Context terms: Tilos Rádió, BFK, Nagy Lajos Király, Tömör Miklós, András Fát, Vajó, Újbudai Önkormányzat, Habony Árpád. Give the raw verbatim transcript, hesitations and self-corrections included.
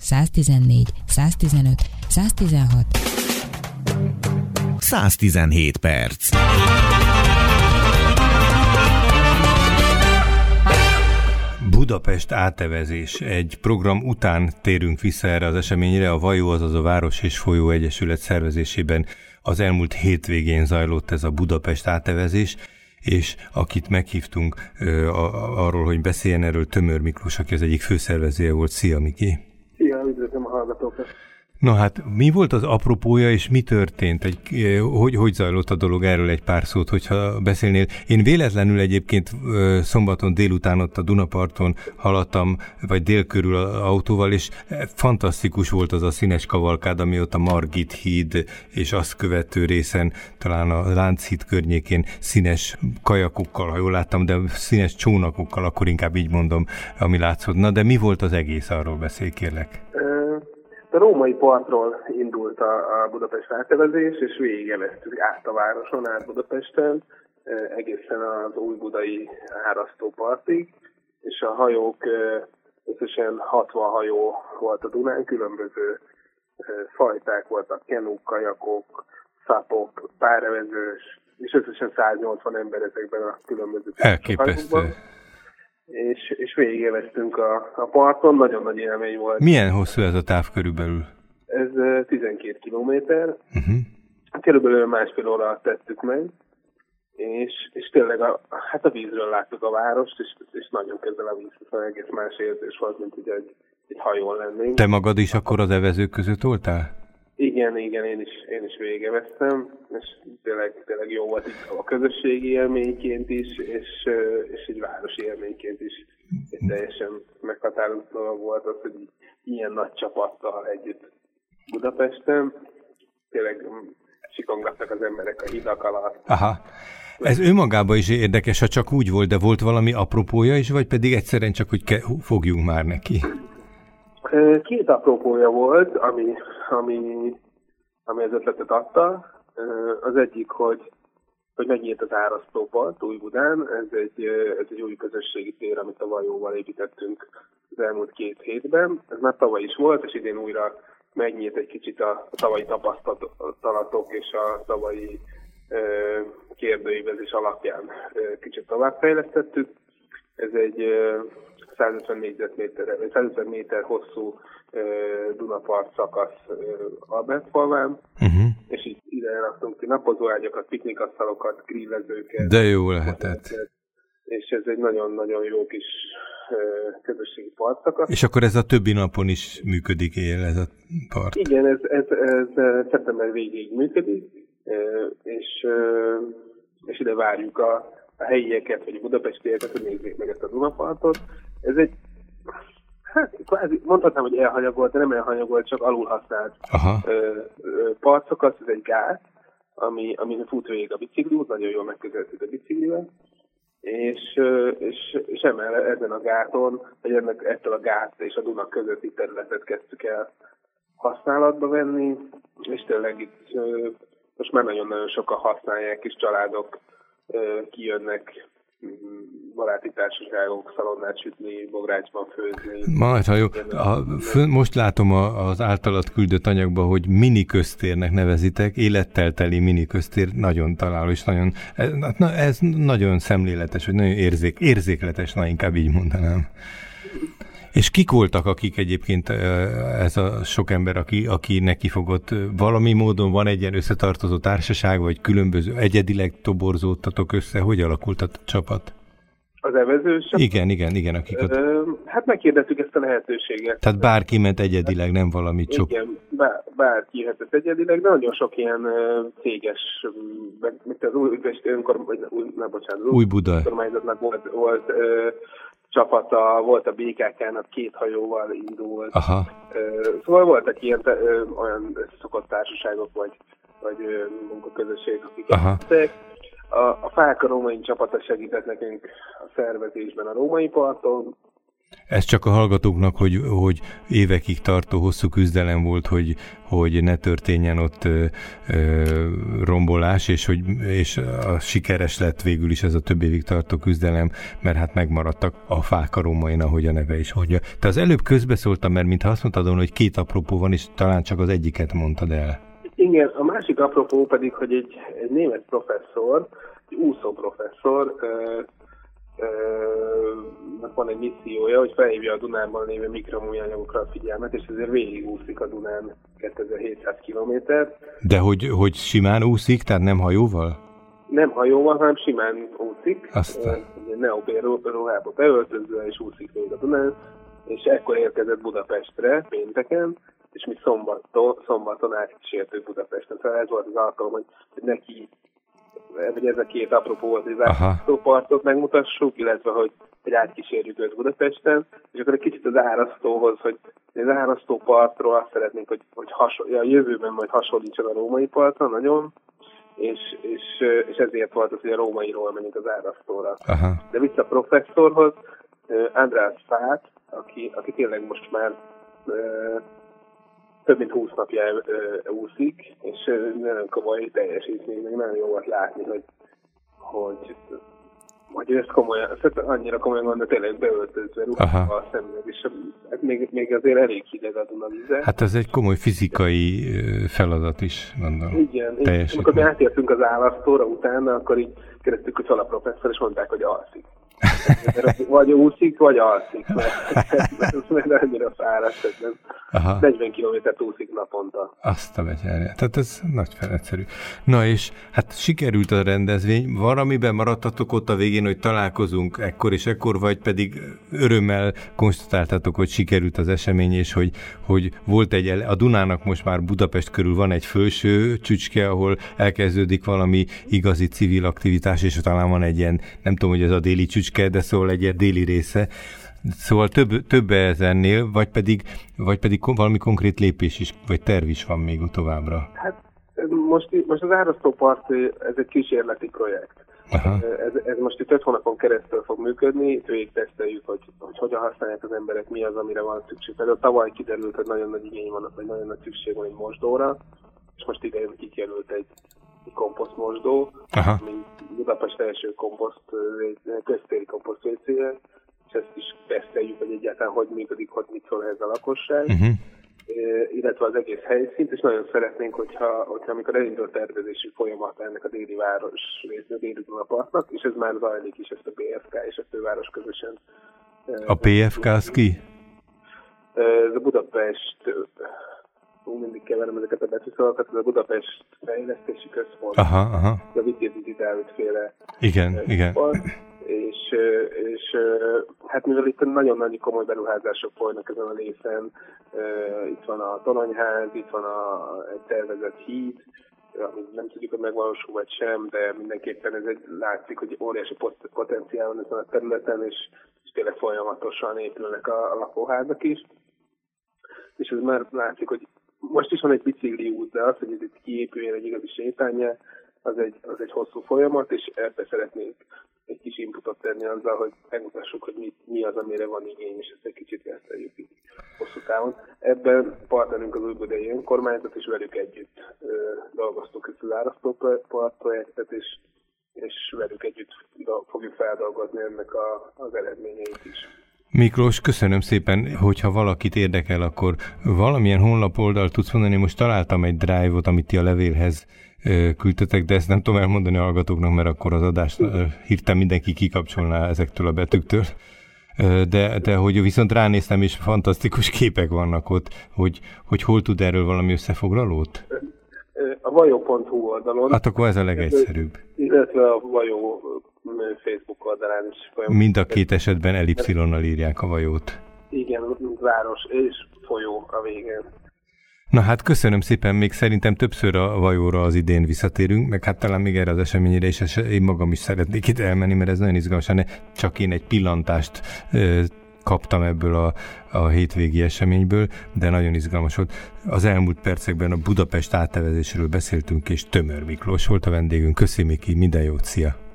száztizennégy, száztizenöt, száztizenhat, száztizenhét perc. Budapest átevezés. Egy program után térünk vissza erre az eseményre. A Vajó, azaz a Város és Folyó Egyesület szervezésében az elmúlt hétvégén zajlott ez a Budapest átevezés, és akit meghívtunk ö, a, arról, hogy beszéljen erről, Tömör Miklós, aki az egyik főszervezője volt. Szia, Miki! Szia, üdvözlöm a hallgatókat! Na hát, mi volt az apropója, és mi történt? Egy, hogy, hogy zajlott a dolog? Erről egy pár szót, hogyha beszélnél. Én véletlenül egyébként szombaton délután ott a Dunaparton haladtam, vagy dél körül autóval, és fantasztikus volt az a színes kavalkád, ami ott a Margit híd és azt követő részen, talán a Lánchíd környékén színes kajakokkal, ha jól láttam, de színes csónakokkal, akkor inkább így mondom, ami látszott. Na, de mi volt az egész? Arról beszélj, kérlek. A római partról indult a Budapest átevezés, és végigeveztük át a városon, át Budapesten, egészen az újbudai árasztópartig, és a hajók, összesen hatvan hajó volt a Dunán, különböző fajták voltak, kenúk, kajakok, szapok, páravezős, és összesen száznyolcvan ember ezekben a különböző hajókban. És, és végigélveztünk a, a parton, nagyon nagy élmény volt. Milyen hosszú ez a táv körülbelül? Ez tizenkét kilométer, uh-huh. Körülbelül másfél óra alatt tettük meg, és, és tényleg a, hát a vízről láttuk a várost, és, és nagyon közel a víz, szóval egész más érzés volt, mint ugye egy, egy hajón lennénk. Te magad is akkor az evezők között voltál? Igen, igen, én is, én is végeveztem, és tényleg, tényleg jó volt itt a közösségi élményként is, és, és egy városi élményként is. Egy teljesen meghatározó volt az, hogy ilyen nagy csapattal együtt Budapesten. Tényleg sikongattak az emberek a hidak alatt. Aha. Ez önmagában is érdekes, ha csak úgy volt, de volt valami apropója is, vagy pedig egyszerűen csak, hogy ke- fogjunk már neki? Két apropója volt, ami, ami, ami az ötletet adta. Az egyik, hogy, hogy megnyílt az árasztópart Újbudán. Ez egy, ez egy új közösségi tér, amit a Vajóval építettünk az elmúlt két hétben. Ez már tavaly is volt, és idén újra megnyílt egy kicsit a tavalyi tapasztalatok és a tavalyi kérdőívezés alapján kicsit továbbfejlesztettük. Ez egy százötven négyzetméter, százötven méter hosszú Dunapart szakasz Albert-falván, uh-huh. És így ide raktunk ki napozóágyakat, piknikasztalokat, grillezőket. De jó lehetett. És ez egy nagyon-nagyon jó kis közösségi partszakasz. És akkor ez a többi napon is működik éjjel ez a part? Igen, ez, ez, ez szeptember végéig működik, és, és ide várjuk a a helyieket, vagy a budapestieket, hogy nézzék meg ezt a Dunapartot. Ez egy, hát mondhatnám, hogy elhanyagolt, de nem elhanyagolt, csak alulhasznált partszakasz, ez egy gát, ami, ami fut végig a bicikliút, nagyon jól megközelítjük a biciklivel, és, és, és emellett ezen a gáton, vagy ennek, ettől a gát és a Duna közötti területet kezdtük el használatba venni, és tényleg itt most már nagyon-nagyon sokan használják, és családok kijönnek baráti társaságok, szalonnát sütni, bográcsban főzni. Majd, ha jó. A, föl, most látom a, az általat küldött anyagba, hogy mini köztérnek nevezitek, élettel teli mini köztér, nagyon találó, és nagyon, ez, na, ez nagyon szemléletes, vagy nagyon érzék, érzékletes, na inkább így mondanám. És kik voltak, akik egyébként ez a sok ember, aki, aki neki fogott valami módon, van egy ilyen összetartozó társaság, vagy különböző egyedileg toborzódtatok össze? Hogy alakult a csapat? Az evezős? Igen, igen, igen. Akik ott... Hát megkérdettük ezt a lehetőséget. Tehát bárki ment egyedileg, nem valami csoport. Igen, bár, bárki jöhetett egyedileg, de nagyon sok ilyen céges, mint az Újbudai Önkormányzatnak volt, volt ö, csapata, volt a bé ká ká-nak, két hajóval indult. Aha. Szóval voltak ilyen olyan szokott társaságok, vagy, vagy munkaközösségek, akik elvettek. A, a Fák, a római csapata segített nekünk a szervezésben a római parton, Ez csak a hallgatóknak, hogy, hogy évekig tartó hosszú küzdelem volt, hogy, hogy ne történjen ott ö, ö, rombolás, és, hogy, és a sikeres lett végül is ez a több évig tartó küzdelem, mert hát megmaradtak a fák a romain, ahogy a neve is mondja. Te az előbb közbeszóltam, mert mintha azt mondtad volna, hogy két apropó van, és talán csak az egyiket mondtad el. Igen, a másik apropó pedig, hogy egy, egy német professzor, egy úszó professzor, ö, van egy missziója, hogy felhívja a Dunában lévő mikroműanyagokra a figyelmet, és ezért végigúszik a Dunán kétezer-hétszáz kilométert. De hogy, hogy simán úszik, tehát nem hajóval? Nem hajóval, hanem simán úszik. Aztán. Neopénruhába beöltözve, és úszik végig a Dunán, és ekkor érkezett Budapestre pénteken, és mi szombaton, szombaton átkísértő Budapesten. Szóval ez volt az alkalom, hogy neki hogy ez a két apropó volt, hogy zászlópartot megmutassuk, illetve hogy, hogy átkísérjük őt Budapesten, és akkor egy kicsit az árasztóhoz, hogy az árasztópartról azt szeretnénk, hogy, hogy haso, a jövőben majd hasonlítson a római partra nagyon, és, és, és ezért volt az, hogy a rómairól menjünk az árasztóra. Aha. De vissza a professzorhoz, András Fát, aki, aki tényleg most már több mint húsz napja úszik, és nagyon komoly teljesítmény, meg nagyon jó volt látni, hogy, hogy, hogy ezt komolyan, annyira komolyan gondolom, tényleg beöltözve rúgva a szemben, és hát még, még azért elég hideg a Dunavize. Hát ez egy komoly fizikai feladat is, gondolom. Igen, és amikor mi átértünk az állasztóra utána, akkor így keresztük a szalaprofesszor, és mondták, hogy alszik. Vagy úszik, vagy alszik, mert annyira fáradt, hogy nem. Aha. negyven kilométert úszik naponta. Azt a betyárja. Tehát ez nagy felegyszerű. Na és hát sikerült a rendezvény. Valamiben maradtatok ott a végén, hogy találkozunk ekkor és ekkor, vagy pedig örömmel konstatáltatok, hogy sikerült az esemény, és hogy, hogy volt egy, a Dunának most már Budapest körül van egy felső csücske, ahol elkezdődik valami igazi civil aktivitás, és talán van egy ilyen, nem tudom, hogy ez a déli csücske, de szóval egy ilyen déli része. Szóval több, több ezennél, vagy pedig, vagy pedig valami konkrét lépés is, vagy terv is van még továbbra? Hát most, most az árasztópart, ez egy kísérleti projekt. Ez, ez most itt öt hónapon keresztül fog működni, végig teszteljük, hogy, hogy hogyan használják az emberek, mi az, amire van szükség. Például tavaly kiderült, hogy nagyon nagy igény van, vagy nagyon nagy szükség van egy mosdóra, és most idején kikerült egy komposztmosdó, mint Budapest első komposzt, köztéri komposzt vécéje, és ezt is teszteljük, hogy egyáltalán hogy működik, hogy mit szól ez a lakosság, uh-huh. illetve az egész helyszínt, és nagyon szeretnénk, hogyha, hogyha amikor elindul a tervezési folyamat ennek a déli város részén, a déli Dunapartnak, és ez már zajlik is, ezt a bé ef ká és a főváros közösen. A bé ef ká az ki? Ez a Budapest, hú, mindig keverem ezeket a betűszavakat, ez a Budapest Fejlesztési Központ, aha, aha. a Vitézi Dávidféle. Igen, központ. Igen. És, és hát mivel itt nagyon-nagyon komoly beruházások folynak ezen a részen, itt van a toronyház, itt van a tervezett híd, amit nem tudjuk, hogy megvalósul vagy sem, de mindenképpen ez egy, látszik, hogy óriási potenciál van ezen a területen, és, és tényleg folyamatosan épülnek a, a lakóházak is. És ez már látszik, hogy most is van egy bicikli út, de az, hogy ez itt kiépüljön egy igazi sétánnyá, az egy, az egy hosszú folyamat, és ebbe szeretnénk egy kis inputot tenni azzal, hogy megmutassuk, hogy mi, mi az, amire van igény, és ezt egy kicsit teszteljük itt hosszú távon. Ebben partnerünk az Újbudai Önkormányzat, és velük együtt ö, dolgoztuk ezt az árasztópart projektet, és, és velük együtt fogjuk feldolgozni ennek a, az eredményeit is. Miklós, köszönöm szépen, hogyha valakit érdekel, akkor valamilyen honlapoldalt tudsz mondani, most találtam egy drive-ot, amit ti a levélhez küldtetek, de ezt nem tudom elmondani a hallgatóknak, mert akkor az adást hirtelen mindenki kikapcsolná ezektől a betűktől. De, de hogy viszont ránéztem, és fantasztikus képek vannak ott, hogy, hogy hol tud erről valami összefoglalót? A vajó pont hú oldalon. Hát akkor ez a legegyszerűbb. Illetve a Vajó Facebook oldalán is. Folyam. Mind a két esetben elipszilonnal írják a Vajót. Igen, város és folyó a végén. Na hát köszönöm szépen, még szerintem többször a Vajóra az idén visszatérünk, meg hát talán még erre az eseményre is, és én magam is szeretnék itt elmenni, mert ez nagyon izgalmasan, csak én egy pillantást ö, kaptam ebből a, a hétvégi eseményből, de nagyon izgalmas volt. Az elmúlt percekben a Budapest átnevezésről beszéltünk, és Tömör Miklós volt a vendégünk. Köszi, Miki, minden jót, szia!